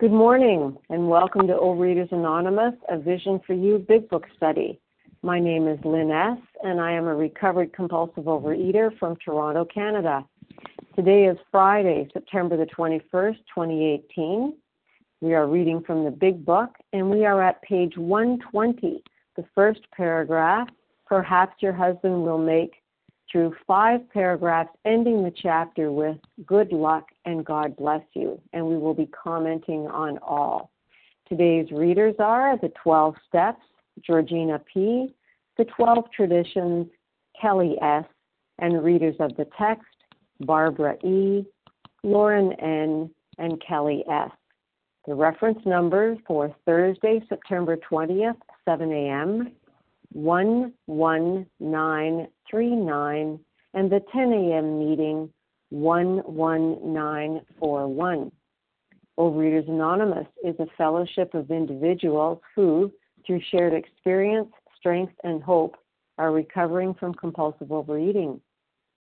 Good morning, and welcome to Overeaters Anonymous, a Vision for You Big Book Study. My name is Lynn S., and I am a recovered compulsive overeater from Toronto, Canada. Today is Friday, September the 21st, 2018. We are reading from the Big Book, and we are at page 120, the first paragraph. Perhaps your husband will make through 5 paragraphs, ending the chapter with good luck and God bless you, and we will be commenting on all. Today's readers are the 12 Steps, Georgina P., the 12 Traditions, Kelly S., and readers of the text, Barbara E., Lauren N., and Kelly S. The reference number for Thursday, September 20th, 7 a.m., 11939, and the 10 a.m. meeting 11941. Overeaters Anonymous is a fellowship of individuals who, through shared experience, strength, and hope, are recovering from compulsive overeating.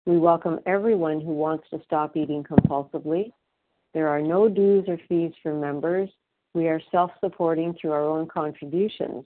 We welcome everyone who wants to stop eating compulsively. There are no dues or fees for members. We are self-supporting through our own contributions,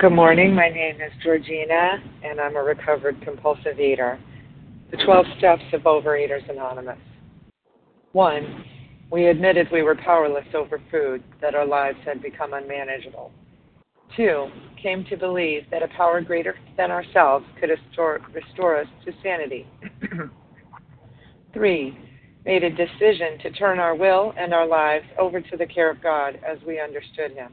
Good morning. My name is Georgina, and I'm a recovered compulsive eater. The 12 steps of Overeaters Anonymous. 1. We admitted we were powerless over food, that our lives had become unmanageable. 2. Came to believe that a power greater than ourselves could restore us to sanity. 3. Made a decision to turn our will and our lives over to the care of God as we understood Him.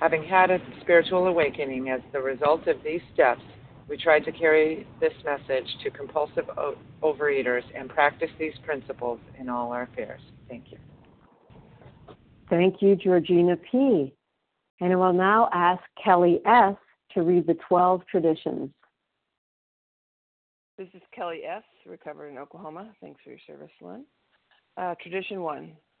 Having had a spiritual awakening as the result of these steps, we tried to carry this message to compulsive overeaters and practice these principles in all our affairs. Thank you. Thank you, Georgina P. And I will now ask Kelly S. to read the 12 traditions. This is Kelly S., recovered in Oklahoma. Thanks for your service, Lynn. Tradition 1.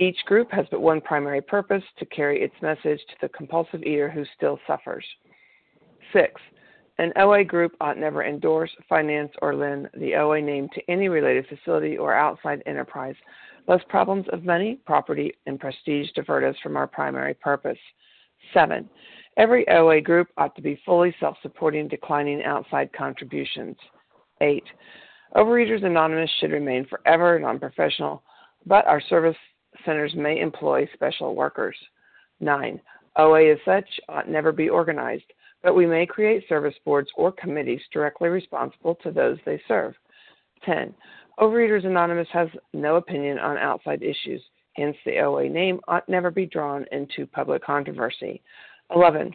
Each group has but one primary purpose, to carry its message to the compulsive eater who still suffers. 6. An OA group ought never endorse, finance, or lend the OA name to any related facility or outside enterprise Those problems of money, property, and prestige divert us from our primary purpose. 7, every OA group ought to be fully self-supporting, declining outside contributions. 8, Overeaters Anonymous should remain forever non-professional, but our service centers may employ special workers. 9, OA as such ought never be organized, but we may create service boards or committees directly responsible to those they serve. 10, Overeaters Anonymous has no opinion on outside issues, hence the OA name ought never be drawn into public controversy. 11,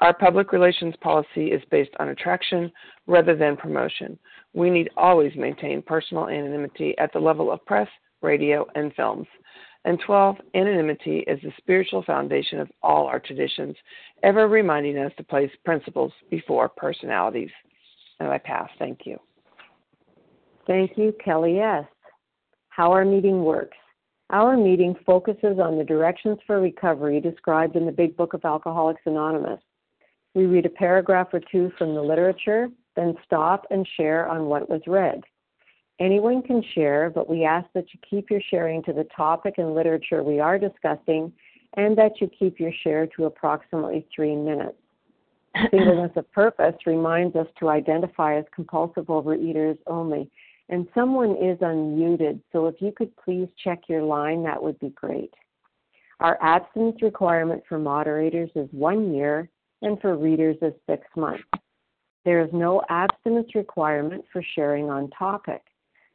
our public relations policy is based on attraction rather than promotion. We need always maintain personal anonymity at the level of press, radio, and films. And 12, anonymity is the spiritual foundation of all our traditions, ever reminding us to place principles before personalities. And I pass. Thank you. Thank you, Kelly S. How our meeting works. Our meeting focuses on the directions for recovery described in the Big Book of Alcoholics Anonymous. We read a paragraph or two from the literature, then stop and share on what was read. Anyone can share, but we ask that you keep your sharing to the topic and literature we are discussing, and that you keep your share to approximately 3 minutes. Singleness of purpose reminds us to identify as compulsive overeaters only. And someone is unmuted, so if you could please check your line, that would be great. Our absence requirement for moderators is 1 year, and for readers is 6 months. There is no abstinence requirement for sharing on topic.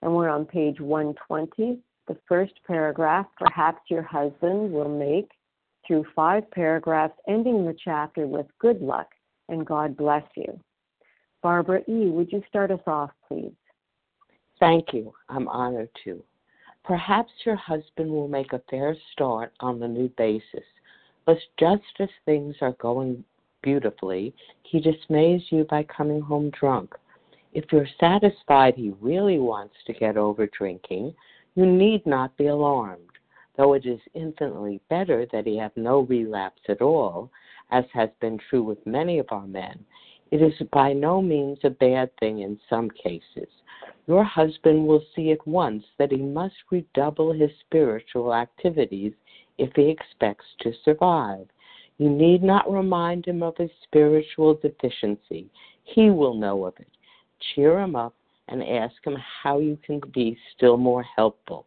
and we're on page 120, the first paragraph, perhaps your husband will make, through 5 paragraphs, ending the chapter with good luck and God bless you. Barbara E., would you start us off, please? Thank you. I'm honored to. Perhaps your husband will make a fair start on the new basis, but just as things are going beautifully, he dismays you by coming home drunk. If you're satisfied he really wants to get over drinking, you need not be alarmed, though it is infinitely better that he have no relapse at all, as has been true with many of our men. It is by no means a bad thing in some cases. Your husband will see at once that he must redouble his spiritual activities if he expects to survive. You need not remind him of his spiritual deficiency. He will know of it. Cheer him up and ask him how you can be still more helpful.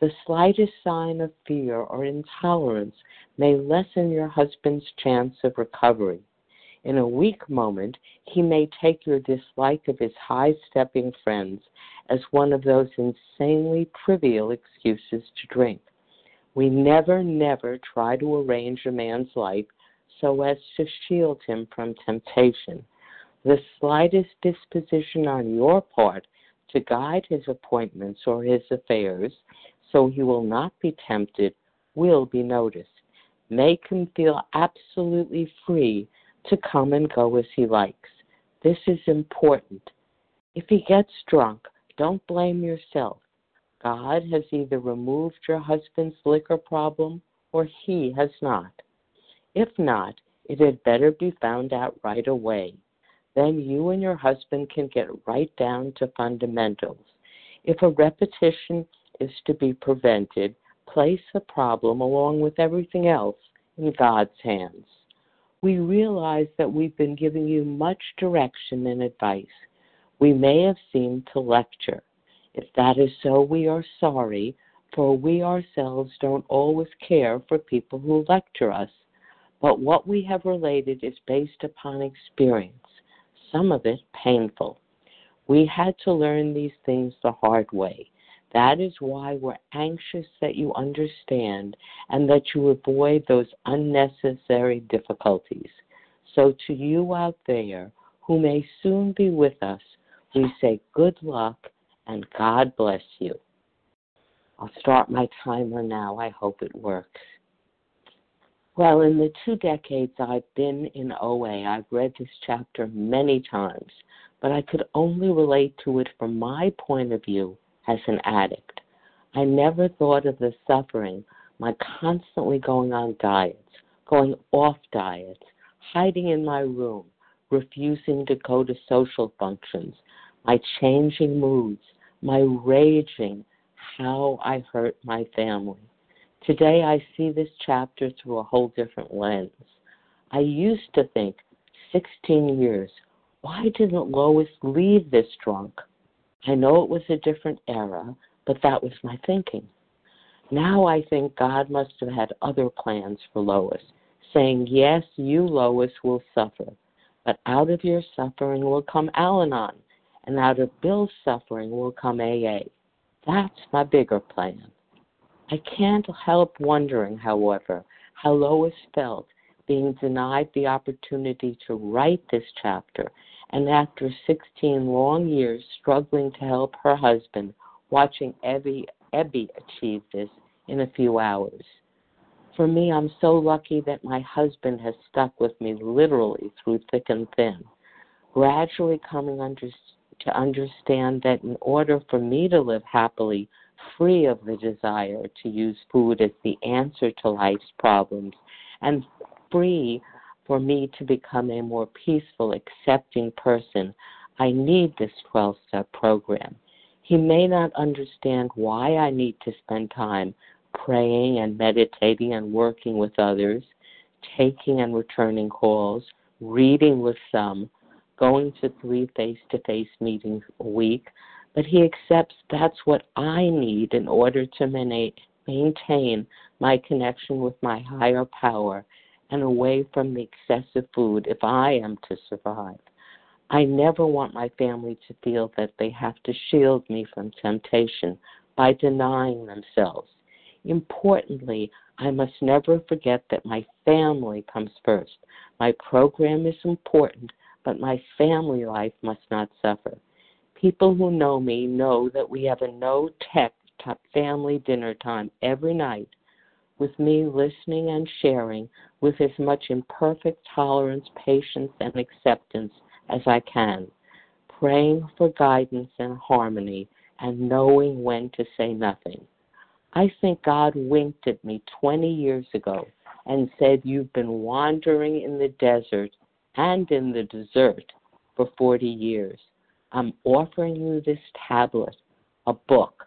The slightest sign of fear or intolerance may lessen your husband's chance of recovery. In a weak moment, he may take your dislike of his high-stepping friends as one of those insanely trivial excuses to drink. We never try to arrange a man's life so as to shield him from temptation. The slightest disposition on your part to guide his appointments or his affairs so he will not be tempted will be noticed. Make him feel absolutely free to come and go as he likes. This is important. If he gets drunk, don't blame yourself. God has either removed your husband's liquor problem or he has not. If not, it had better be found out right away. Then you and your husband can get right down to fundamentals. If a repetition is to be prevented, place the problem along with everything else in God's hands. We realize that we've been giving you much direction and advice. We may have seemed to lecture. If that is so, we are sorry, for we ourselves don't always care for people who lecture us. But what we have related is based upon experience, some of it painful. We had to learn these things the hard way. That is why we're anxious that you understand and that you avoid those unnecessary difficulties. So to you out there, who may soon be with us, we say good luck and God bless you. I'll start my timer now. I hope it works. Well, in the 2 decades I've been in OA, I've read this chapter many times, but I could only relate to it from my point of view as an addict. I never thought of the suffering, my constantly going on diets, going off diets, hiding in my room, refusing to go to social functions, my changing moods, my raging, how I hurt my family. Today I see this chapter through a whole different lens. I used to think, 16 years, why didn't Lois leave this drunk? I know it was a different era, but that was my thinking. Now I think God must have had other plans for Lois, saying, yes, you, Lois, will suffer, but out of your suffering will come Al-Anon, and out of Bill's suffering will come AA. That's my bigger plan. I can't help wondering, however, how Lois felt being denied the opportunity to write this chapter, and after 16 long years struggling to help her husband, watching Ebby achieve this in a few hours. For me, I'm so lucky that my husband has stuck with me literally through thick and thin, gradually coming to understand that in order for me to live happily, free of the desire to use food as the answer to life's problems, and free for me to become a more peaceful, accepting person, I need this 12-step program. He may not understand why I need to spend time praying and meditating and working with others, taking and returning calls, reading with some, going to 3 face-to-face meetings a week, but he accepts that's what I need in order to maintain my connection with my higher power and away from the excessive food if I am to survive. I never want my family to feel that they have to shield me from temptation by denying themselves. Importantly, I must never forget that my family comes first. My program is important, but my family life must not suffer. People who know me know that we have a no-tech family dinner time every night, with me listening and sharing with as much imperfect tolerance, patience, and acceptance as I can, praying for guidance and harmony, and knowing when to say nothing. I think God winked at me 20 years ago and said, you've been wandering in the desert and in the desert for 40 years. I'm offering you this tablet, a book.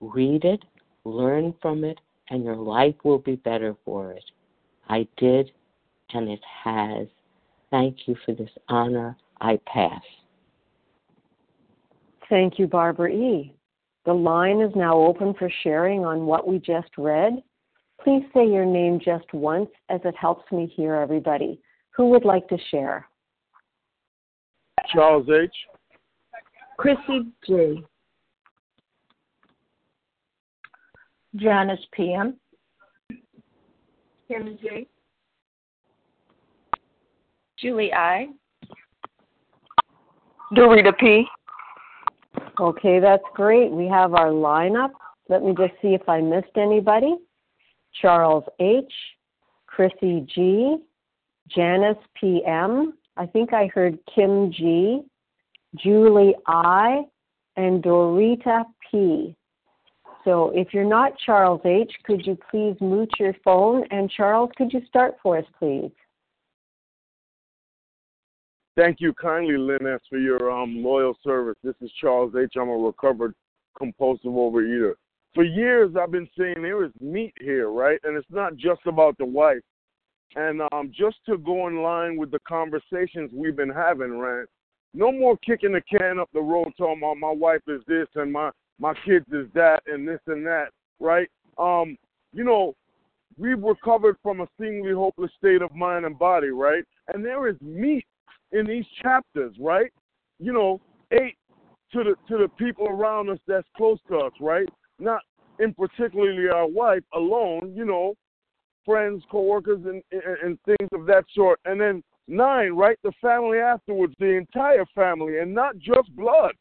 Read it, learn from it, and your life will be better for it. I did, and it has. Thank you for this honor. I pass. Thank you, Barbara E. The line is now open for sharing on what we just read. Please say your name just once, as it helps me hear everybody. Who would like to share? Charles H. Chrissy G. Janice P.M. Kim G. Julie I. Dorita P. Okay, that's great. We have our lineup. Let me just see if I missed anybody. Charles H., Chrissy G., Janice P.M., I think I heard Kim G., Julie I., and Dorita P. So if you're not Charles H., could you please mute your phone? And Charles, could you start for us, please? Thank you kindly, Lynn S., for your loyal service. This is Charles H. I'm a recovered compulsive overeater. For years, I've been saying there is meat here, right? And it's not just about the wife. And just to go in line with the conversations we've been having, right? No more kicking the can up the road talking about my wife is this and my kids is that and this and that, right? You know, we've recovered from a seemingly hopeless state of mind and body, right? And there is meat in these chapters, right? You know, 8 to the people around us that's close to us, right? Not in particularly our wife alone, you know, friends, coworkers, and things of that sort. And then 9, right, the family afterwards, the entire family, and not just blood,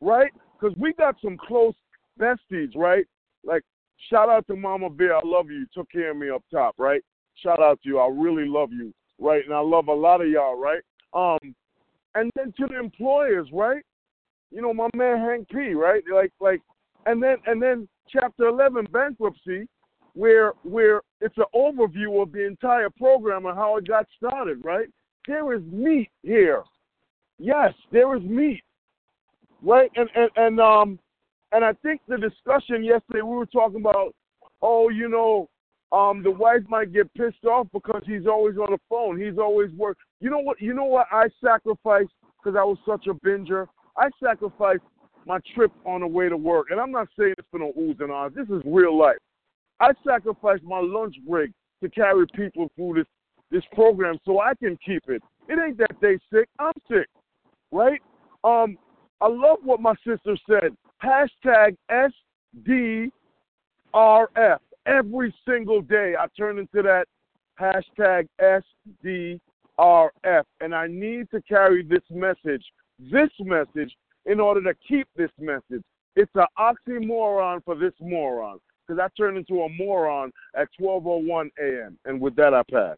right? Because we got some close besties, right? Like Shout out to Mama Bear. I love you. You took care of me up top, right? Shout out to you. I really love you, right? And I love a lot of y'all, right? And then to the employers, right? You know, my man Hank P., right? And then Chapter 11 bankruptcy, where it's an overview of the entire program and how it got started, right? There is meat here. Yes, there is meat, right? And I think the discussion yesterday, we were talking about, the wife might get pissed off because he's always on the phone. He's always working. You know what I sacrificed because I was such a binger? I sacrificed my trip on the way to work. And I'm not saying this for no oohs and ahs. This is real life. I sacrificed my lunch break to carry people through this program so I can keep it. It ain't that they sick. I'm sick, right? I love what my sister said. Hashtag SDRF. Every single day I turn into that hashtag SDRF. And I need to carry this message in order to keep this message. It's an oxymoron for this moron, because I turned into a moron at 12:01 a.m. And with that, I pass.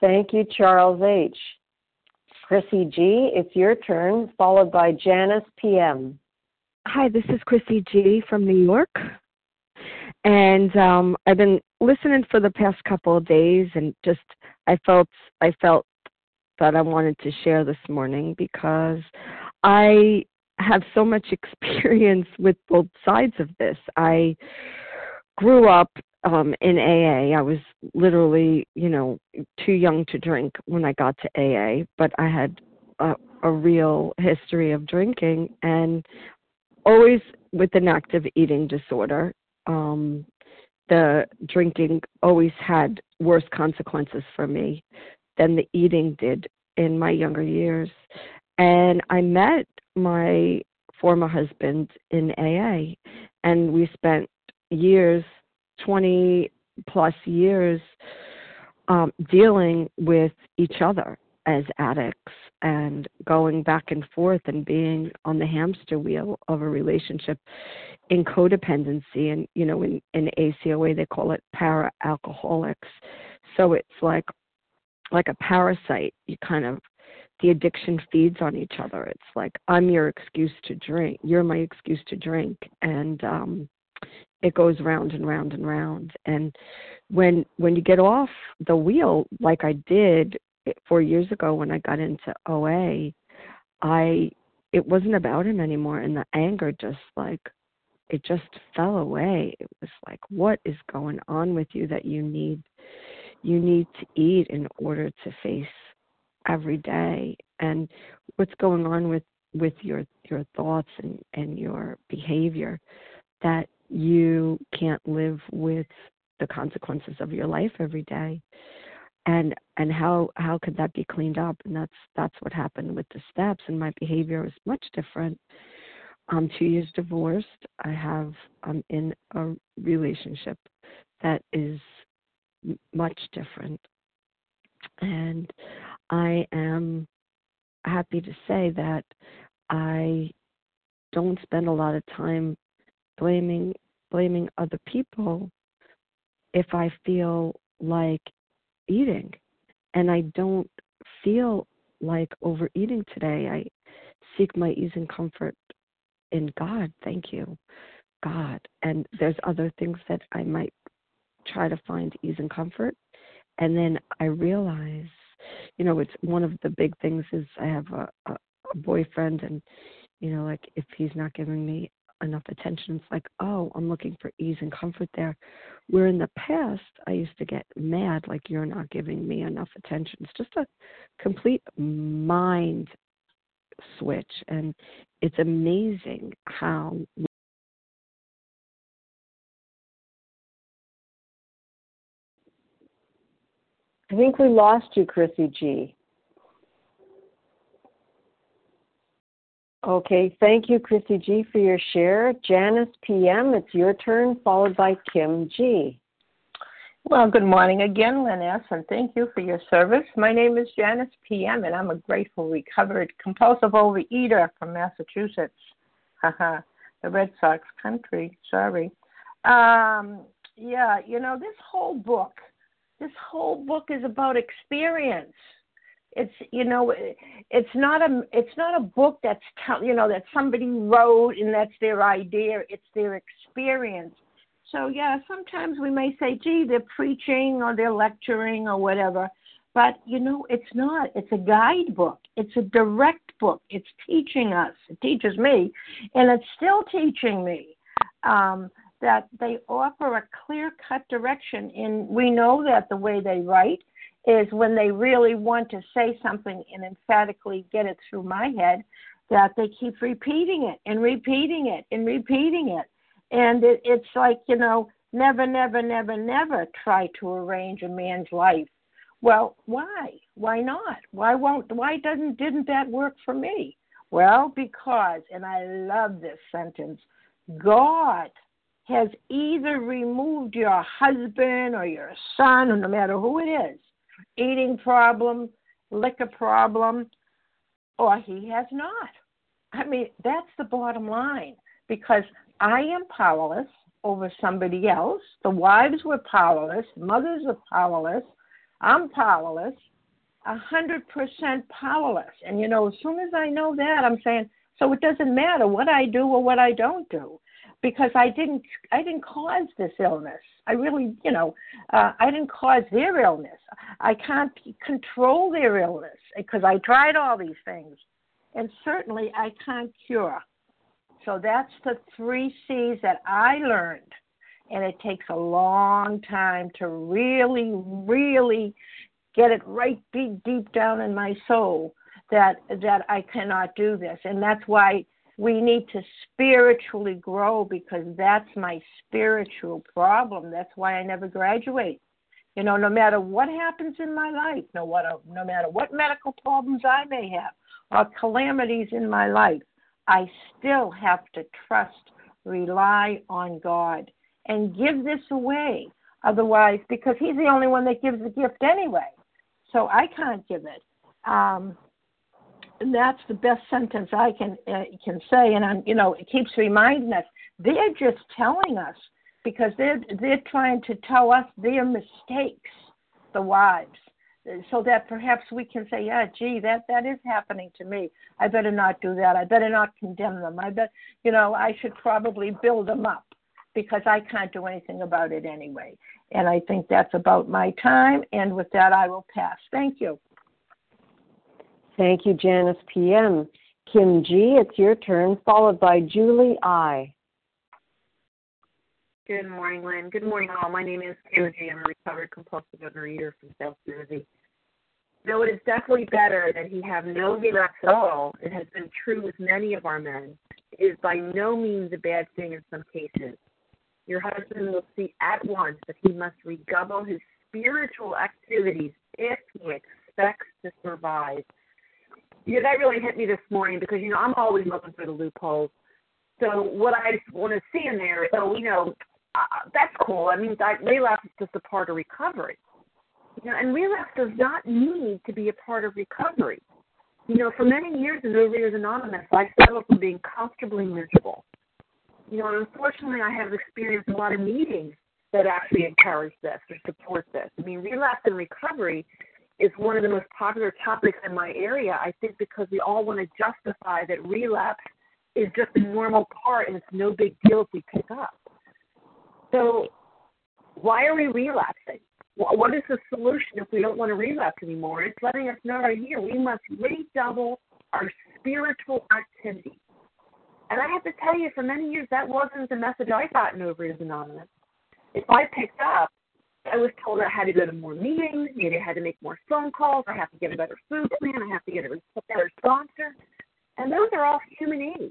Thank you, Charles H. Chrissy G., it's your turn, followed by Janice P.M. Hi, this is Chrissy G. from New York. And I've been listening for the past couple of days, and just I felt that I wanted to share this morning because I have so much experience with both sides of this. I grew up in AA. I was literally, too young to drink when I got to AA, but I had a real history of drinking, and always with an active eating disorder. The drinking always had worse consequences for me than the eating did in my younger years. And I met my former husband in AA, and we spent years, 20 plus years, dealing with each other as addicts and going back and forth and being on the hamster wheel of a relationship in codependency. And, in ACOA, they call it para-alcoholics. So it's like a parasite. You kind of, the addiction feeds on each other. It's like, I'm your excuse to drink. You're my excuse to drink. And it goes round and round and round. And when you get off the wheel, like I did 4 years ago when I got into OA, it wasn't about him anymore. And the anger it just fell away. It was like, what is going on with you that you need to eat in order to face every day, and what's going on with your thoughts and your behavior that you can't live with the consequences of your life every day, and how could that be cleaned up? And that's what happened with the steps, and my behavior was much different. I'm 2 years divorced. I'm in a relationship that is much different. And I am happy to say that I don't spend a lot of time blaming other people if I feel like eating. And I don't feel like overeating today. I seek my ease and comfort in God. Thank you, God. And there's other things that I might try to find ease and comfort. And then I realize, it's one of the big things is I have a boyfriend, and, if he's not giving me enough attention, it's like, oh, I'm looking for ease and comfort there. Where in the past, I used to get mad, like, you're not giving me enough attention. It's just a complete mind switch. And it's amazing how I think we lost you, Chrissy G. Okay, thank you, Chrissy G., for your share. Janice P.M., it's your turn, followed by Kim G. Well, good morning again, Lynn S., and thank you for your service. My name is Janice P.M., and I'm a grateful, recovered, compulsive overeater from Massachusetts. the Red Sox country. Sorry. Yeah, you know, this whole book is about experience. It's, you know, it's not a book that's, you know, that somebody wrote and that's their idea. It's their experience. So, yeah, sometimes we may say, gee, they're preaching or they're lecturing or whatever. But, you know, it's not. It's a guidebook. It's a direct book. It's teaching us. It teaches me, and it's still teaching me that they offer a clear-cut direction. And we know that the way they write is when they really want to say something and emphatically get it through my head, that they keep repeating it and repeating it and repeating it. And it's like, you know, never, never, never, never try to arrange a man's life. Well, why? Why not? Why didn't that work for me? Well, because, and I love this sentence, God has either removed your husband or your son, or no matter who it is, eating problem, liquor problem, or he has not. I mean, that's the bottom line, because I am powerless over somebody else. The wives were powerless. Mothers were powerless. I'm powerless, 100% powerless. And, you know, as soon as I know that, I'm saying, so it doesn't matter what I do or what I don't do, because I didn't cause this illness. I really, you know, I didn't cause their illness. I can't control their illness because I tried all these things. And certainly I can't cure. So that's the 3 C's that I learned. And it takes a long time to really, really get it right deep down in my soul that I cannot do this. And that's why we need to spiritually grow, because that's my spiritual problem. That's why I never graduate. You know, no matter what happens in my life, no matter what medical problems I may have or calamities in my life, I still have to trust, rely on God. And give this away, otherwise, because he's the only one that gives the gift anyway. So I can't give it. And that's the best sentence I can say. And I'm, you know, it keeps reminding us they're just telling us, because they're trying to tell us their mistakes, the wives, so that perhaps we can say, yeah, gee, that is happening to me. I better not do that. I better not condemn them. I should probably build them up, because I can't do anything about it anyway. And I think that's about my time. And with that, I will pass. Thank you. Thank you, Janice P.M. Kim G., it's your turn, followed by Julie I. Good morning, Lynn. Good morning, all. My name is Kim G. I'm a recovered compulsive overeater from South Jersey. Though it is definitely better that he have no relapse at all, it has been true with many of our men, it is by no means a bad thing in some cases. Your husband will see at once that he must redouble his spiritual activities if he expects to survive. Yeah, that really hit me this morning, because, you know, I'm always looking for the loopholes. So what I want to see in there, so, you know, that's cool. I mean, relapse is just a part of recovery. You know, and relapse does not need to be a part of recovery. You know, for many years in Overeaters Anonymous, I settled for being comfortably miserable. You know, and unfortunately, I have experienced a lot of meetings that actually encourage this or support this. I mean, relapse and recovery is one of the most popular topics in my area, I think, because we all want to justify that relapse is just a normal part and it's no big deal if we pick up. So why are we relapsing? What is the solution if we don't want to relapse anymore? It's letting us know right here we must redouble our spiritual activity. And I have to tell you, for many years, that wasn't the message I got in Overeaters Anonymous. If I picked up, I was told I had to go to more meetings, maybe I had to make more phone calls, I have to get a better food plan, I have to get a better sponsor. And those are all human aid.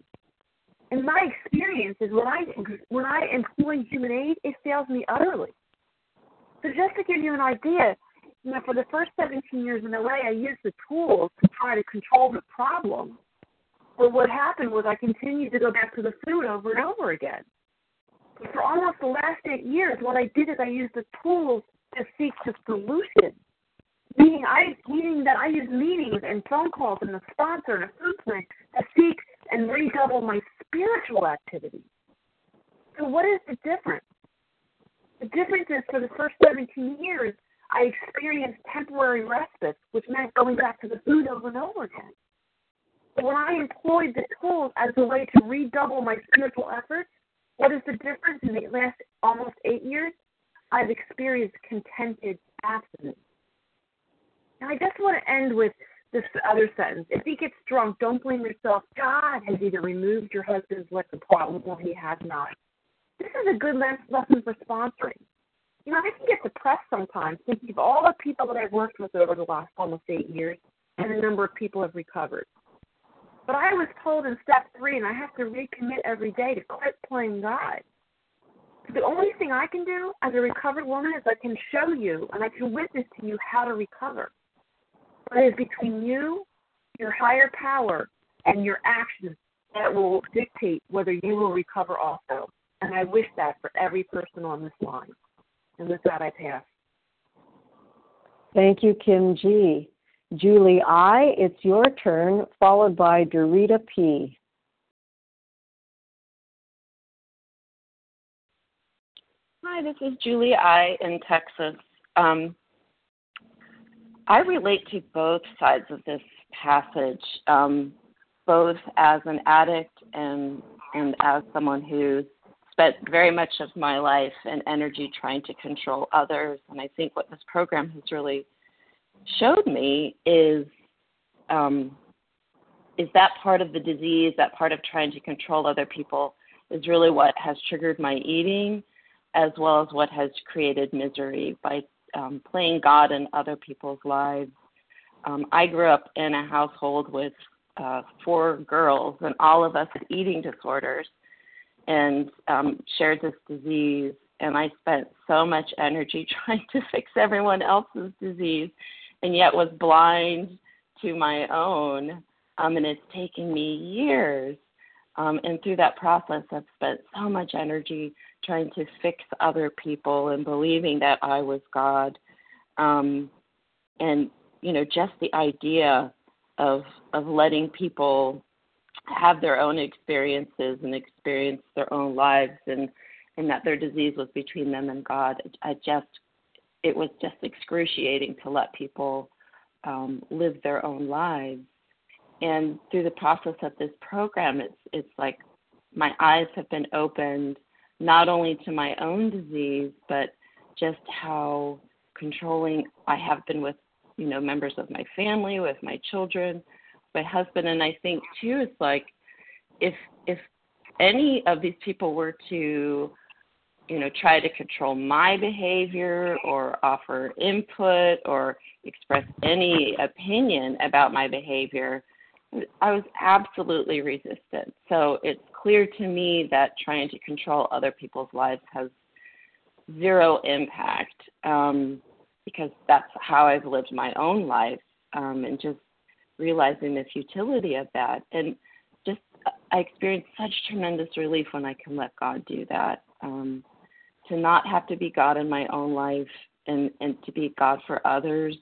And my experience is when I employ human aid, it fails me utterly. So just to give you an idea, you know, for the first 17 years in LA, I used the tools to try to control the problem. But what happened was I continued to go back to the food over and over again. For almost the last 8 years, what I did is I used the tools to seek the solution, meaning that I used meetings and phone calls and a sponsor and a food plan to seek and redouble my spiritual activity. So what is the difference? The difference is for the first 17 years, I experienced temporary respite, which meant going back to the food over and over again. But when I employed the tools as a way to redouble my spiritual efforts, what is the difference in the last almost 8 years? I've experienced contented abstinence. Now, I just want to end with this other sentence. If he gets drunk, don't blame yourself. God has either removed your husband's liquor problem or he has not. This is a good lesson for sponsoring. You know, I can get depressed sometimes thinking of all the people that I've worked with over the last almost 8 years and the number of people have recovered. But I was told in step 3, and I have to recommit every day to quit playing God. The only thing I can do as a recovered woman is I can show you and I can witness to you how to recover. But it is between you, your higher power, and your actions that will dictate whether you will recover also. And I wish that for every person on this line. And with that, I pass. Thank you, Kim G. Julie I., it's your turn, followed by Dorita P. Hi, this is Julie I. in Texas. I relate to both sides of this passage, both as an addict and as someone who spent very much of my life and energy trying to control others. And I think what this program has really showed me is that part of the disease, that part of trying to control other people is really what has triggered my eating, as well as what has created misery by playing God in other people's lives. I grew up in a household with 4 girls, and all of us had eating disorders and shared this disease. And I spent so much energy trying to fix everyone else's disease and yet was blind to my own. And it's taken me years. And through that process, I've spent so much energy trying to fix other people and believing that I was God. And, you know, just the idea of letting people have their own experiences and experience their own lives and that their disease was between them and God. It was just excruciating to let people live their own lives. And through the process of this program, it's like my eyes have been opened not only to my own disease, but just how controlling I have been with, you know, members of my family, with my children, my husband. And I think, too, it's like if any of these people were to, you know, try to control my behavior or offer input or express any opinion about my behavior, I was absolutely resistant. So it's clear to me that trying to control other people's lives has zero impact because that's how I've lived my own life and just realizing the futility of that. And just I experienced such tremendous relief when I can let God do that, to not have to be God in my own life and to be God for others.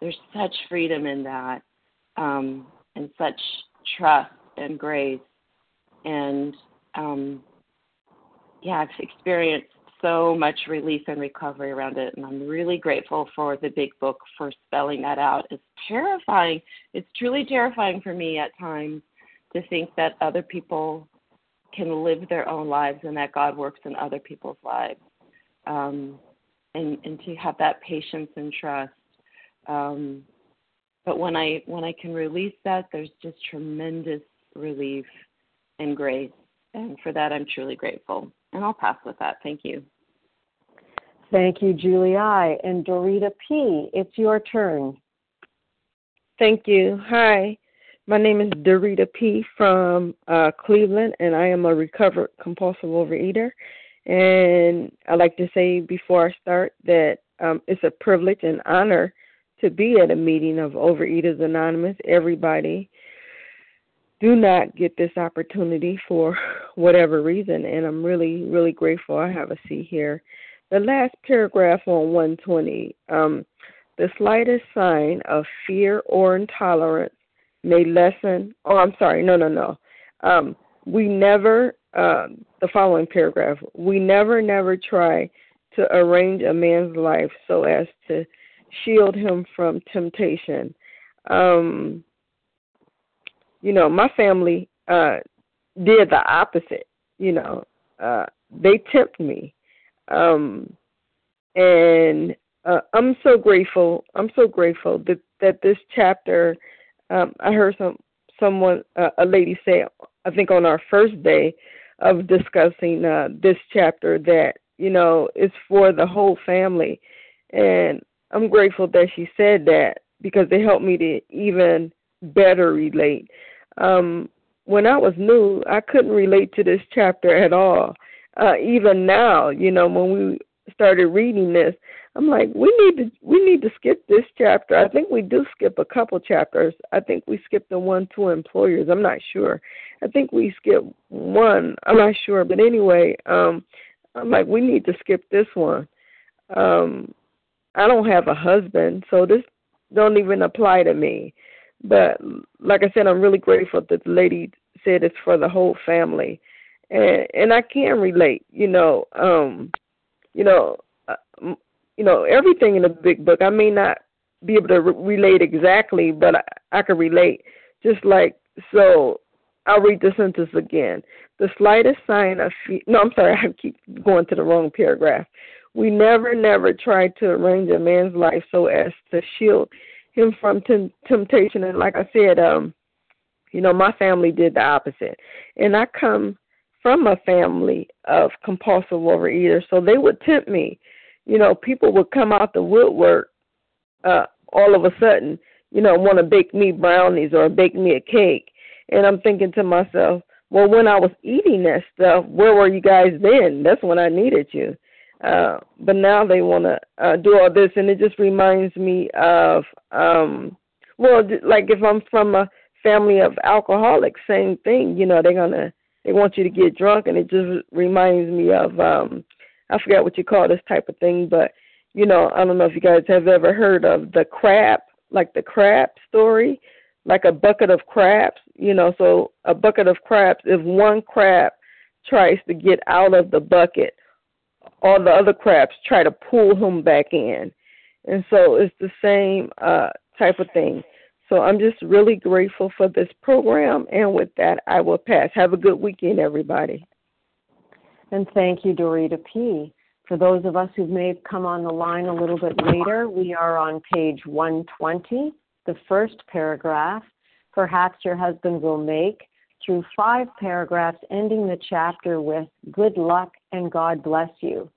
There's such freedom in that. And such trust and grace. And, I've experienced so much relief and recovery around it, and I'm really grateful for the big book for spelling that out. It's terrifying. It's truly terrifying for me at times to think that other people can live their own lives and that God works in other people's lives, and to have that patience and trust. But when I can release that, there's just tremendous relief and grace. And for that, I'm truly grateful. And I'll pass with that. Thank you. Thank you, Julie I. And Dorita P., it's your turn. Thank you. Hi, my name is Dorita P. from Cleveland, and I am a recovered compulsive overeater. And I'd like to say before I start that it's a privilege and honor to be at a meeting of Overeaters Anonymous. Everybody do not get this opportunity for whatever reason, and I'm really, really grateful I have a seat here. The last paragraph on 120, the slightest sign of fear or intolerance may lessen, We never, the following paragraph, we never try to arrange a man's life so as to shield him from temptation. You know, my family did the opposite, you know. They tempt me. And I'm so grateful. I'm so grateful that this chapter, I heard a lady say, I think on our first day of discussing this chapter, that, you know, it's for the whole family. And I'm grateful that she said that, because it helped me to even better relate. When I was new, I couldn't relate to this chapter at all. Even now, you know, when we started reading this, I'm like, we need to skip this chapter. I think we do skip a couple chapters. I think we skip the 1, 2 employers. I'm not sure. I think we skip one. I'm not sure. But anyway, I'm like, we need to skip this one. I don't have a husband, so this don't even apply to me. But like I said, I'm really grateful that the lady said it's for the whole family. And I can relate, you know, everything in the big book. I may not be able to relate exactly, but I can relate. Just like, so I'll read the sentence again. The slightest sign of, I keep going to the wrong paragraph. We never try to arrange a man's life so as to shield him from temptation. And like I said, you know, my family did the opposite. And I come from a family of compulsive overeaters, so they would tempt me. You know, people would come out the woodwork all of a sudden, you know, want to bake me brownies or bake me a cake. And I'm thinking to myself, well, when I was eating that stuff, where were you guys then? That's when I needed you. But now they want to do all this, and it just reminds me of, like if I'm from a family of alcoholics, same thing. You know, they want you to get drunk, and it just reminds me of, I forgot what you call this type of thing, but, you know, I don't know if you guys have ever heard of the crab, like the crab story, like a bucket of crabs, you know. So a bucket of crabs, if one crab tries to get out of the bucket, all the other crabs try to pull him back in. And so it's the same type of thing. So I'm just really grateful for this program, and with that, I will pass. Have a good weekend, everybody. And thank you, Dorita P. For those of us who may have come on the line a little bit later, we are on page 120, the first paragraph. Perhaps your husband will make, through 5 paragraphs, ending the chapter with good luck and God bless you,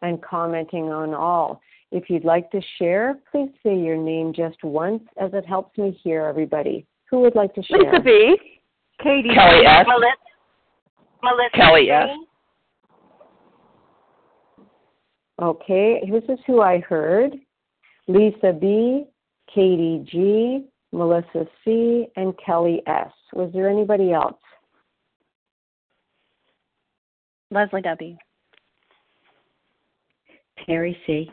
and commenting on all. If you'd like to share, please say your name just once, as it helps me hear everybody. Who would like to share? Lisa B., Katie G., Kelly S., Melissa Kelly S. Okay, this is who I heard. Lisa B., Katie G., Melissa C., and Kelly S. Was there anybody else? Leslie W. Terry C.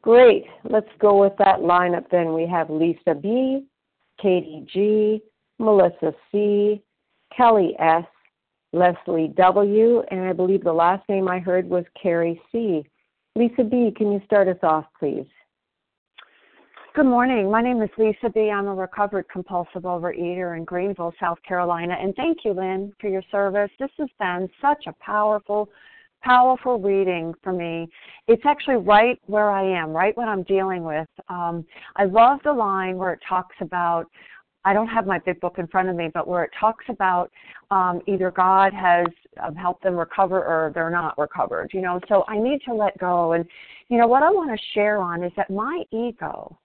Great. Let's go with that lineup then. We have Lisa B., Katie G., Melissa C., Kelly S., Leslie W., and I believe the last name I heard was Carrie C. Lisa B., can you start us off, please? Good morning. My name is Lisa B. I'm a recovered compulsive overeater in Greenville, South Carolina, and thank you, Lynn, for your service. This has been such a powerful reading for me. It's actually right where I am, right what I'm dealing with. I love the line where it talks about, I don't have my big book in front of me, but where it talks about either God has helped them recover or they're not recovered, you know. So I need to let go. And, you know, what I want to share on is that my ego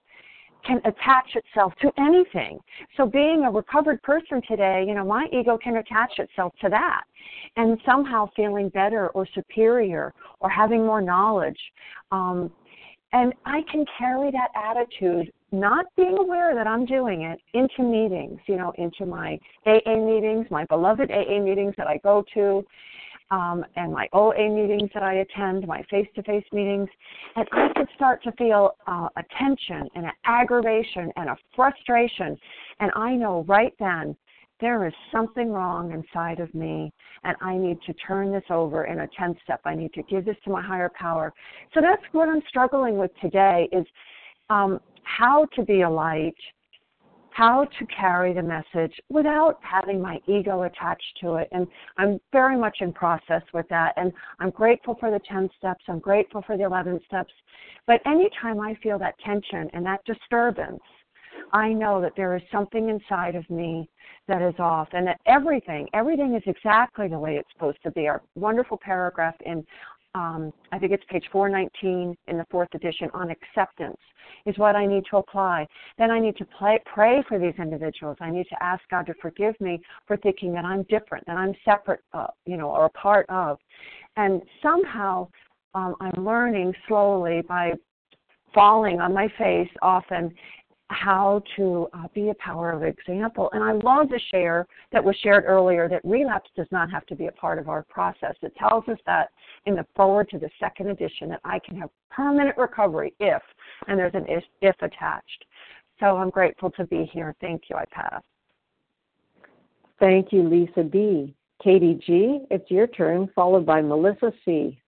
can attach itself to anything. So being a recovered person today, you know, my ego can attach itself to that. And somehow feeling better or superior or having more knowledge. And I can carry that attitude, not being aware that I'm doing it, into meetings, you know, into my AA meetings, my beloved AA meetings that I go to, and my OA meetings that I attend, my face-to-face meetings. And I could start to feel a tension and an aggravation and a frustration. And I know right then there is something wrong inside of me, and I need to turn this over in a 10th step. I need to give this to my higher power. So that's what I'm struggling with today is how to be a light, how to carry the message without having my ego attached to it. And I'm very much in process with that. And I'm grateful for the 10 steps. I'm grateful for the 11 steps. But anytime I feel that tension and that disturbance, I know that there is something inside of me that is off, and that everything is exactly the way it's supposed to be. Our wonderful paragraph in, I think it's page 419 in the 4th edition on acceptance is what I need to apply. Then I need to pray for these individuals. I need to ask God to forgive me for thinking that I'm different, that I'm separate, or a part of. And somehow I'm learning slowly by falling on my face often how to be a power of example. And I love the share that was shared earlier, that relapse does not have to be a part of our process. It tells us that in the forward to the 2nd edition, that I can have permanent recovery if, and there's an if attached. So I'm grateful to be here. Thank you. I pass. Thank you, Lisa B. Katie G., it's your turn, followed by Melissa C.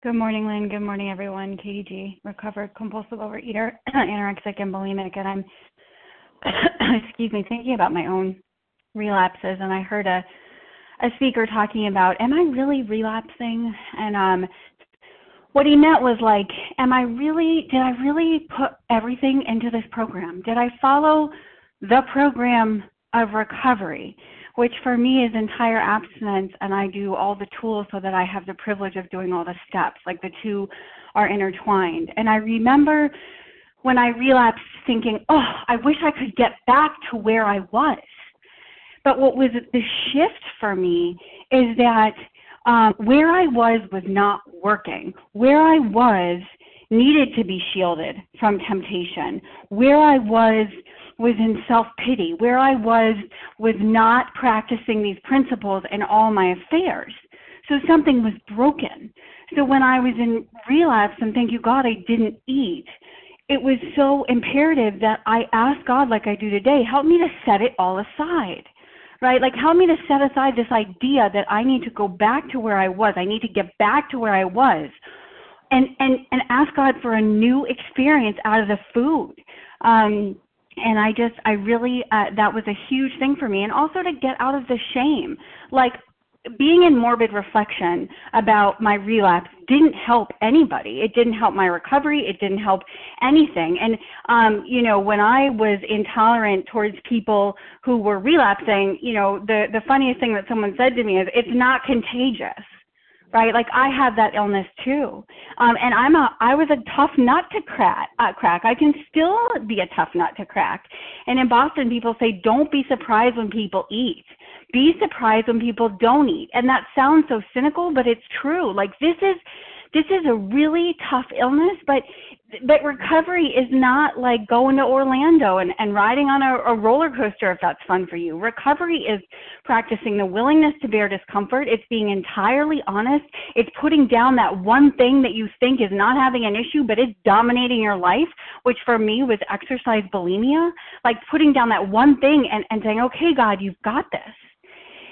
Good morning, Lynn. Good morning, everyone. Katie G., recovered compulsive overeater, anorexic and bulimic, and I'm thinking about my own relapses. And I heard a speaker talking about, am I really relapsing? And what he meant was like, did I really put everything into this program? Did I follow the program of recovery, which for me is entire abstinence, and I do all the tools so that I have the privilege of doing all the steps, like the two are intertwined. And I remember when I relapsed thinking, I wish I could get back to where I was. But what was the shift for me is that where I was not working. Where I was needed to be shielded from temptation. Where I was in self-pity, where I was not practicing these principles in all my affairs. So something was broken. So when I was in relapse, and thank you, God, I didn't eat, it was so imperative that I ask God, like I do today, help me to set it all aside, right? Like, help me to set aside this idea that I need to go back to where I was. I need to get back to where I was and ask God for a new experience out of the food. And I really that was a huge thing for me. And also to get out of the shame. Like, being in morbid reflection about my relapse didn't help anybody. It didn't help my recovery. It didn't help anything. And, when I was intolerant towards people who were relapsing, the funniest thing that someone said to me is, it's not contagious. Right, like I have that illness too, and I was a tough nut to crack. I can still be a tough nut to crack. And in Boston, people say, "Don't be surprised when people eat. Be surprised when people don't eat." And that sounds so cynical, but it's true. Like this is a really tough illness, but recovery is not like going to Orlando and riding on a roller coaster if that's fun for you. Recovery is practicing the willingness to bear discomfort. It's being entirely honest. It's putting down that one thing that you think is not having an issue, but it's dominating your life, which for me was exercise bulimia, like putting down that one thing and saying, okay, God, you've got this.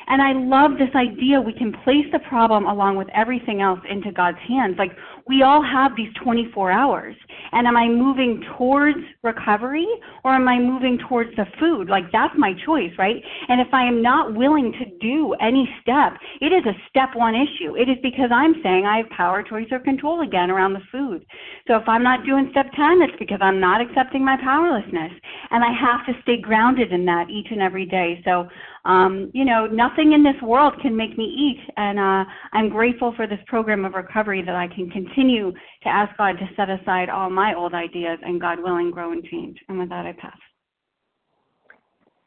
And I love this idea we can place the problem along with everything else into God's hands. Like, we all have these 24 hours. And am I moving towards recovery or am I moving towards the food? Like, that's my choice, right? And if I am not willing to do any step, it is a step one issue. It is because I'm saying I have power, choice, or control again around the food. So if I'm not doing step 10, it's because I'm not accepting my powerlessness. And I have to stay grounded in that each and every day. So, nothing in this world can make me eat. And I'm grateful for this program of recovery that I can continue to ask God to set aside all my old ideas and, God willing, grow and change. And with that, I pass.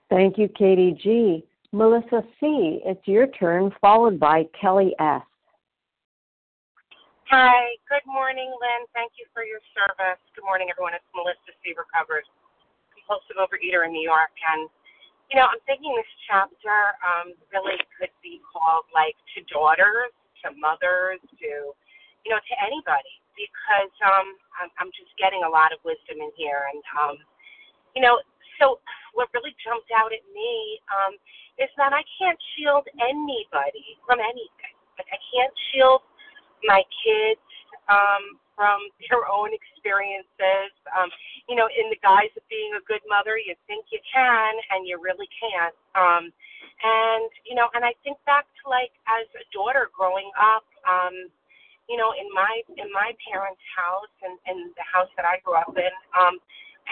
Thank you, Katie G. Melissa C., it's your turn, followed by Kelly S. Hi. Good morning, Lynn. Thank you for your service. Good morning, everyone. It's Melissa C., recovered compulsive overeater in New York. And I'm thinking this chapter really could be called, like, to daughters, to mothers, to anybody, because I'm just getting a lot of wisdom in here. And, so what really jumped out at me is that I can't shield anybody from anything. Like, I can't shield my kids from their own experiences. You know, in the guise of being a good mother, you think you can, and you really can't. And, you know, and I think back to, like, as a daughter growing up, you know, in my parents' house and the house that I grew up in,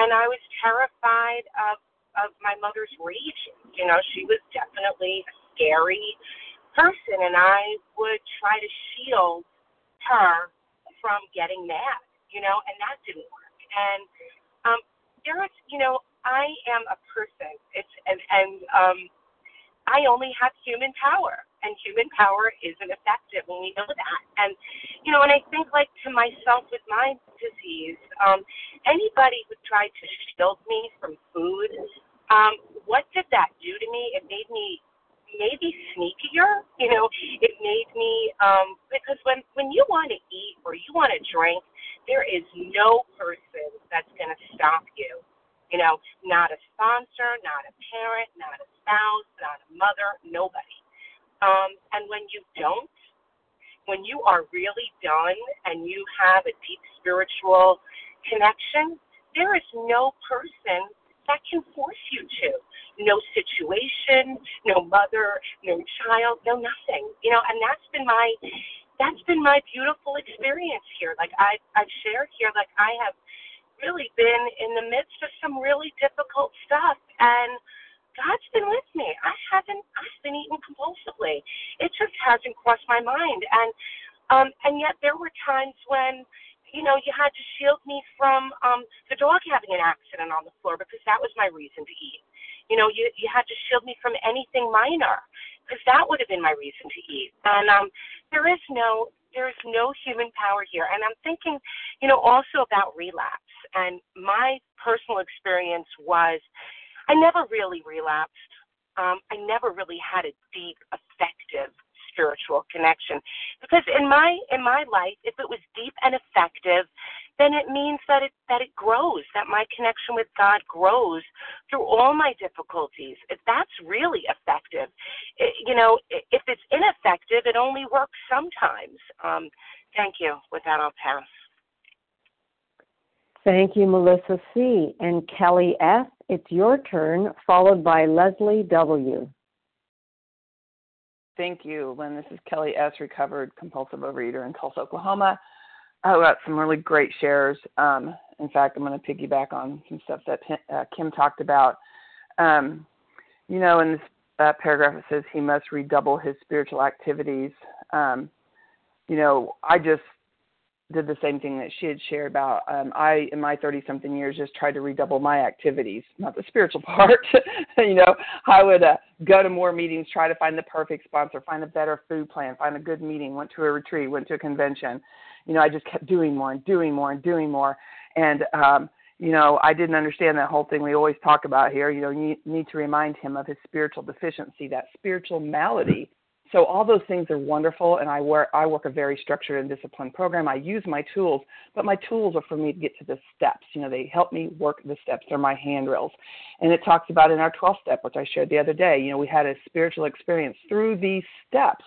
and I was terrified of my mother's raging. You know, she was definitely a scary person, and I would try to shield her from getting mad, you know, and that didn't work. And there is, you know, I am a person. I only have human power, and human power isn't effective, and we know that. And, you know, and I think, like, to myself with my disease, anybody who tried to shield me from food, what did that do to me? It made me maybe sneakier, you know. It made me, because when you want to eat or you want to drink, there is no person that's going to stop you. You know, not a sponsor, not a parent, not a spouse, not a mother, nobody. And when you don't, when you are really done and you have a deep spiritual connection, there is no person that can force you to. No situation, no mother, no child, no nothing. You know, and that's been my beautiful experience here. Like I've shared here, like I have really been in the midst of some really difficult stuff, and God's been with me. I've been eating compulsively. It just hasn't crossed my mind. And yet there were times when, you know, you had to shield me from the dog having an accident on the floor because that was my reason to eat. You know, you had to shield me from anything minor because that would have been my reason to eat. And there is no human power here. And I'm thinking, you know, also about relapse. And my personal experience was I never really relapsed. I never really had a deep, effective spiritual connection, because in my life, if it was deep and effective, then it means that it grows, that my connection with God grows through all my difficulties. If that's really effective, you know, if it's ineffective, it only works sometimes. Thank you. With that, I'll pass. Thank you, Melissa C. and Kelly S. It's your turn, followed by Leslie W. Thank you, Lynn. This is Kelly S., recovered compulsive overeater in Tulsa, Oklahoma. I got some really great shares. In fact, I'm going to piggyback on some stuff that Kim talked about. You know, in this paragraph it says he must redouble his spiritual activities. You know, I just did the same thing that she had shared about. I, in my 30-something years, just tried to redouble my activities, not the spiritual part. You know, I would go to more meetings, try to find the perfect sponsor, find a better food plan, find a good meeting, went to a retreat, went to a convention. You know, I just kept doing more and doing more and doing more. And, you know, I didn't understand that whole thing we always talk about here. You know, you need to remind him of his spiritual deficiency, that spiritual malady. So all those things are wonderful, and I work a very structured and disciplined program. I use my tools, but my tools are for me to get to the steps. You know, they help me work the steps. They're my handrails. And it talks about in our 12th step, which I shared the other day, you know, we had a spiritual experience through these steps.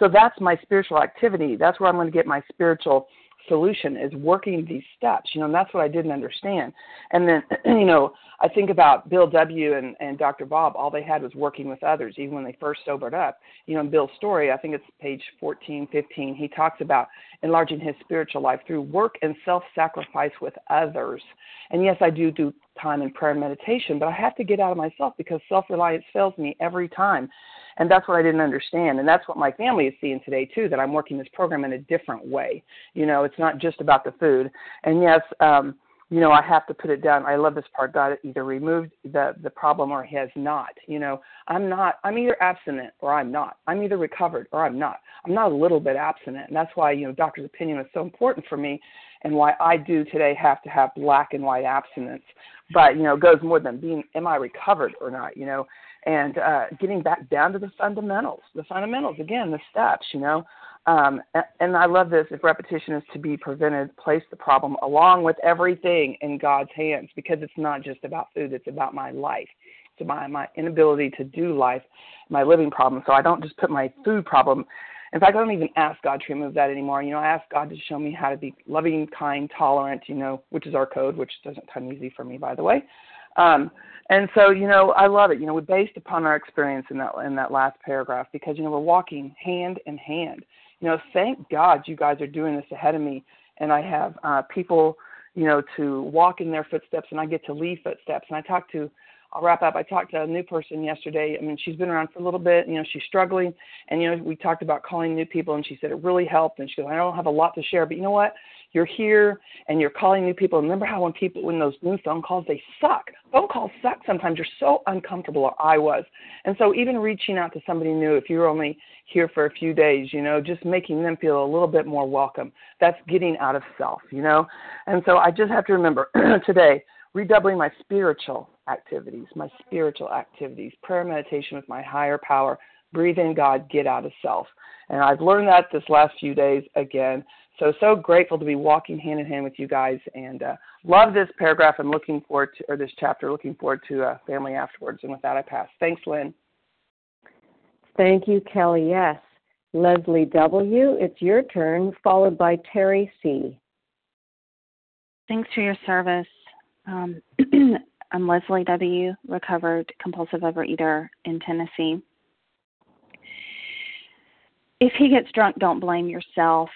So that's my spiritual activity. That's where I'm going to get my spiritual solution, is working these steps, you know, and that's what I didn't understand. And then, you know, I think about Bill W. and Dr. Bob. All they had was working with others, even when they first sobered up. You know, in Bill's story, I think it's page 14, 15, he talks about enlarging his spiritual life through work and self-sacrifice with others. And yes, I do time in prayer and meditation, but I have to get out of myself because self-reliance fails me every time. And that's what I didn't understand. And that's what my family is seeing today, too, that I'm working this program in a different way. You know, it's not just about the food. And yes, you know, I have to put it down. I love this part. God either removed the problem or he has not. You know, I'm either abstinent or I'm not. I'm either recovered or I'm not. I'm not a little bit abstinent. And that's why, you know, doctor's opinion is so important for me, and why I do today have to have black and white abstinence. But, you know, it goes more than being, am I recovered or not, you know, and getting back down to the fundamentals, again, the steps, you know. And I love this, if repetition is to be prevented, place the problem along with everything in God's hands, because it's not just about food, it's about my life. to my inability to do life, my living problem. So I don't just put my food problem. In fact, I don't even ask God to remove that anymore. You know, I ask God to show me how to be loving, kind, tolerant, you know, which is our code, which doesn't come easy for me, by the way. And so, you know, I love it. You know, we're based upon our experience in that last paragraph because, you know, we're walking hand in hand. You know, thank God you guys are doing this ahead of me, and I have people, you know, to walk in their footsteps, and I get to leave footsteps. And I talked to a new person yesterday. I mean, she's been around for a little bit, you know, she's struggling. And, you know, we talked about calling new people, and she said it really helped. And she goes, I don't have a lot to share, but you know what? You're here, and you're calling new people. Remember how when those new phone calls, they suck. Phone calls suck sometimes. You're so uncomfortable, or I was. And so even reaching out to somebody new, if you're only here for a few days, you know, just making them feel a little bit more welcome. That's getting out of self, you know. And so I just have to remember today, redoubling my spiritual activities, prayer, meditation with my higher power, breathe in God, get out of self. And I've learned that this last few days again. So grateful to be walking hand in hand with you guys, and love this paragraph and this chapter, looking forward to family afterwards. And with that, I pass. Thanks, Lynn. Thank you, Kelly. Yes. Leslie W., it's your turn, followed by Terry C. Thanks for your service. I'm Leslie W., recovered compulsive overeater in Tennessee. If he gets drunk, don't blame yourself.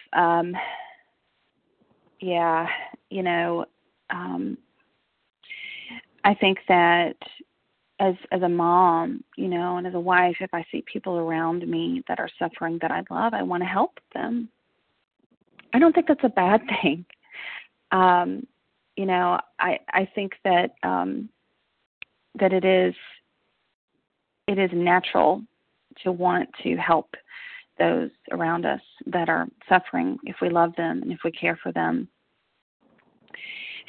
I think that as a mom, you know, and as a wife, if I see people around me that are suffering that I love, I want to help them. I don't think that's a bad thing. You know, I think that that it is natural to want to help those around us that are suffering if we love them and if we care for them.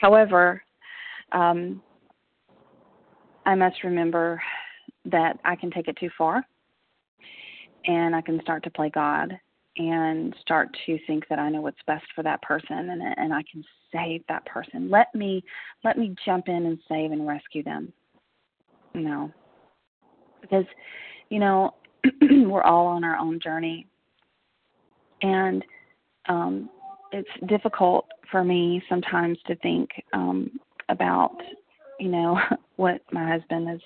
However, I must remember that I can take it too far, and I can start to play God and start to think that I know what's best for that person, and I can save that person. Let me jump in and save and rescue them. No. Because, you know, we're all on our own journey. And it's difficult for me sometimes to think about, you know, what my husband has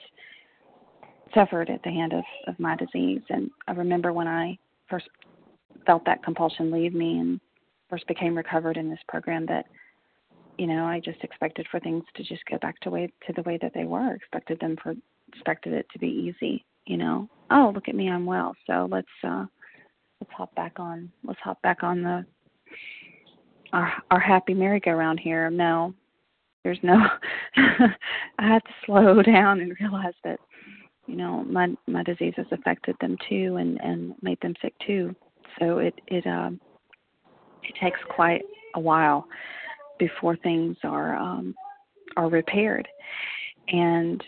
suffered at the hand of my disease. And I remember when I first felt that compulsion leave me and first became recovered in this program that, you know, I just expected for things to just go back to the way that they were, expected it to be easy. You know, oh, look at me, I'm well. So let's hop back on the our happy merry-go-round here. No, there's no. I had to slow down and realize that, you know, my disease has affected them too and made them sick too. So it takes quite a while before things are repaired. And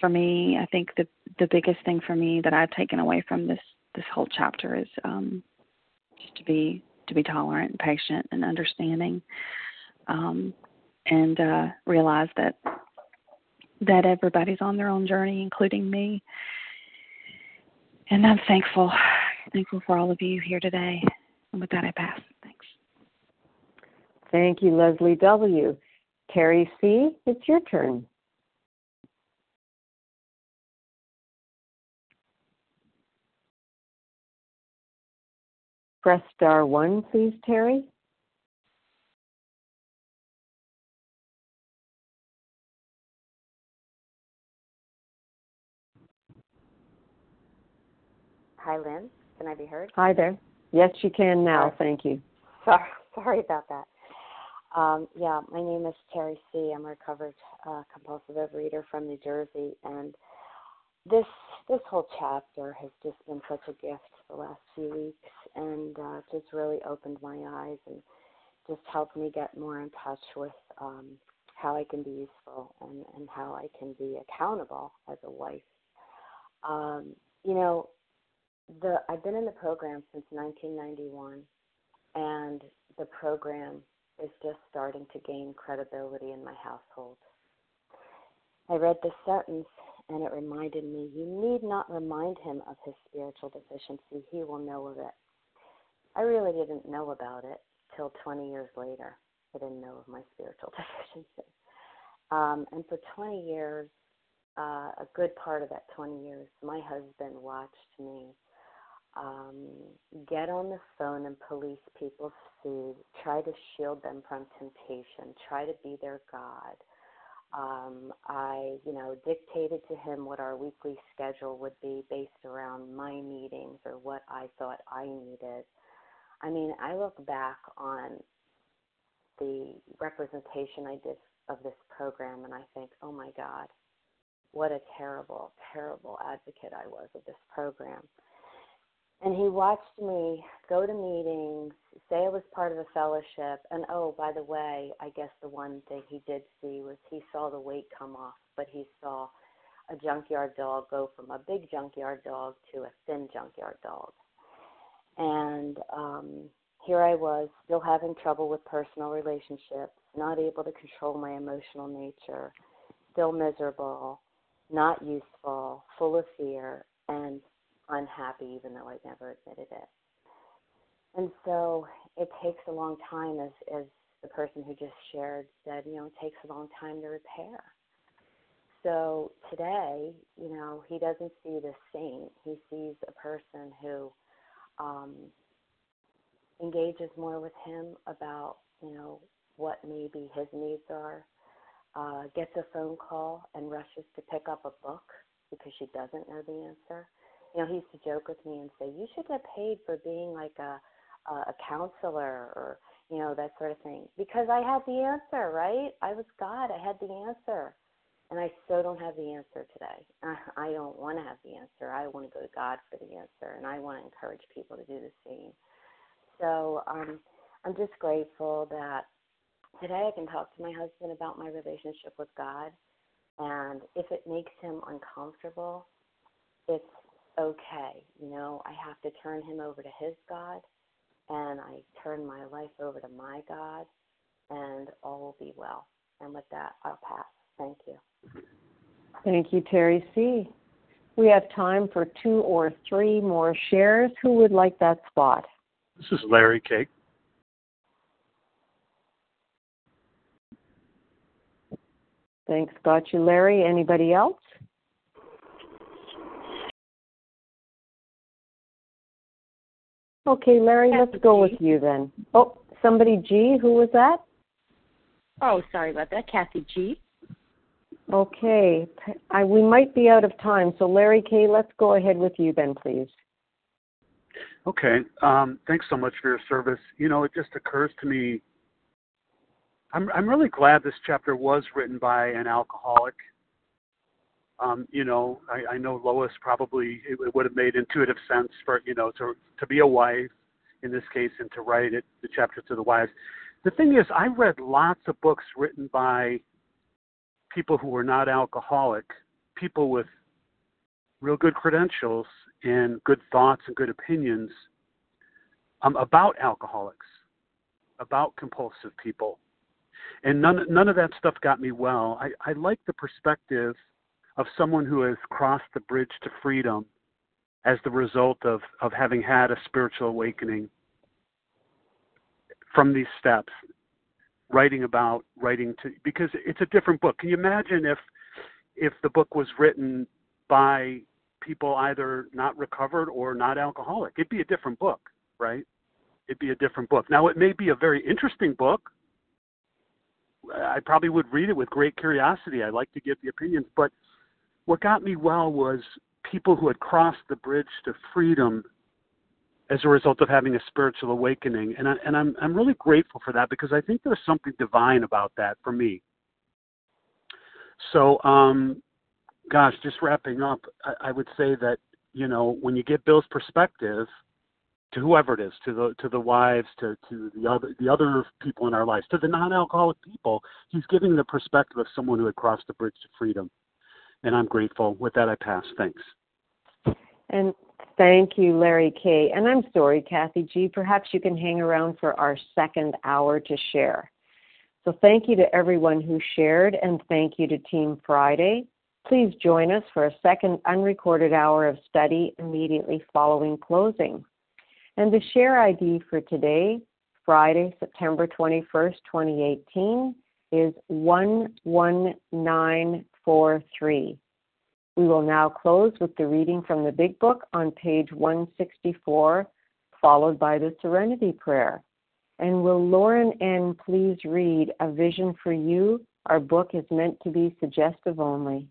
for me, I think the biggest thing for me that I've taken away from this whole chapter is just to be tolerant and patient and understanding, and realize that everybody's on their own journey, including me. And I'm thankful for all of you here today. And with that, I pass. Thanks. Thank you, Leslie W. Terry C., it's your turn. Press star 1, please, Terry. Hi, Lynn. Can I be heard? Hi there. Yes, you can now. Thank you. Sorry about that. My name is Terry C. I'm a recovered compulsive overeater from New Jersey, and this whole chapter has just been such a gift the last few weeks, and just really opened my eyes and just helped me get more in touch with how I can be useful and how I can be accountable as a wife. You know, I've been in the program since 1991, and the program is just starting to gain credibility in my household. I read this sentence and it reminded me, you need not remind him of his spiritual deficiency. He will know of it. I really didn't know about it till 20 years later. I didn't know of my spiritual deficiency. And for 20 years, a good part of that 20 years, my husband watched me get on the phone and police people's food, try to shield them from temptation, try to be their God. I, dictated to him what our weekly schedule would be based around my meetings or what I thought I needed. I mean, I look back on the representation I did of this program, and I think, oh, my God, what a terrible, terrible advocate I was of this program. And he watched me go to meetings, say I was part of a fellowship, and oh, by the way, I guess the one thing he did see was he saw the weight come off, but he saw a junkyard dog go from a big junkyard dog to a thin junkyard dog. And here I was, still having trouble with personal relationships, not able to control my emotional nature, still miserable, not useful, full of fear, and unhappy, even though I never admitted it. And so it takes a long time, as the person who just shared said, it takes a long time to repair. So today, he doesn't see the saint. He sees a person who engages more with him about, what maybe his needs are, gets a phone call and rushes to pick up a book because she doesn't know the answer. He used to joke with me and say, you should get paid for being like a counselor or, that sort of thing. Because I had the answer, right? I was God. I had the answer. And I so don't have the answer today. I don't want to have the answer. I want to go to God for the answer. And I want to encourage people to do the same. So I'm just grateful that today I can talk to my husband about my relationship with God. And if it makes him uncomfortable, it's okay, I have to turn him over to his God, and I turn my life over to my God, and all will be well. And with that, I'll pass. Thank you. Thank you, Terry C. We have time for two or three more shares. Who would like that spot? This is Larry Kay. Thanks, got you, Larry. Anybody else? Okay, Larry, let's go with you then. Oh, somebody G, who was that? Oh, sorry about that, Kathy G. Okay, we might be out of time, so Larry K., let's go ahead with you then, please. Okay, thanks so much for your service. It just occurs to me, I'm really glad this chapter was written by an alcoholic. I know Lois probably, it would have made intuitive sense for, to be a wife in this case and to write it, the chapter to the wives. The thing is, I read lots of books written by people who were not alcoholic, people with real good credentials and good thoughts and good opinions about alcoholics, about compulsive people. And none of that stuff got me well. I like the perspective of someone who has crossed the bridge to freedom as the result of having had a spiritual awakening from these steps, because it's a different book. Can you imagine if the book was written by people either not recovered or not alcoholic? It'd be a different book, right? It'd be a different book. Now, it may be a very interesting book. I probably would read it with great curiosity. I like to get the opinions, but what got me well was people who had crossed the bridge to freedom as a result of having a spiritual awakening. And I'm really grateful for that, because I think there's something divine about that for me. So, just wrapping up, I would say that, when you get Bill's perspective, to whoever it is, to the wives, to the other people in our lives, to the non-alcoholic people, he's giving the perspective of someone who had crossed the bridge to freedom. And I'm grateful. With that, I pass. Thanks. And thank you, Larry K. And I'm sorry, Kathy G. Perhaps you can hang around for our second hour to share. So thank you to everyone who shared, and thank you to Team Friday. Please join us for a second unrecorded hour of study immediately following closing. And the share ID for today, Friday, September 21st, 2018, is 11943. We will now close with the reading from the Big Book on page 164, followed by the Serenity Prayer. And will Lauren N. please read A Vision for You? Our book is meant to be suggestive only.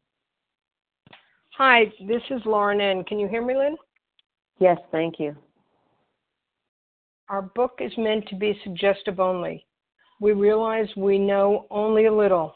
Hi, this is Lauren N. Can you hear me, Lynn? Yes, thank you. Our book is meant to be suggestive only. We realize we know only a little.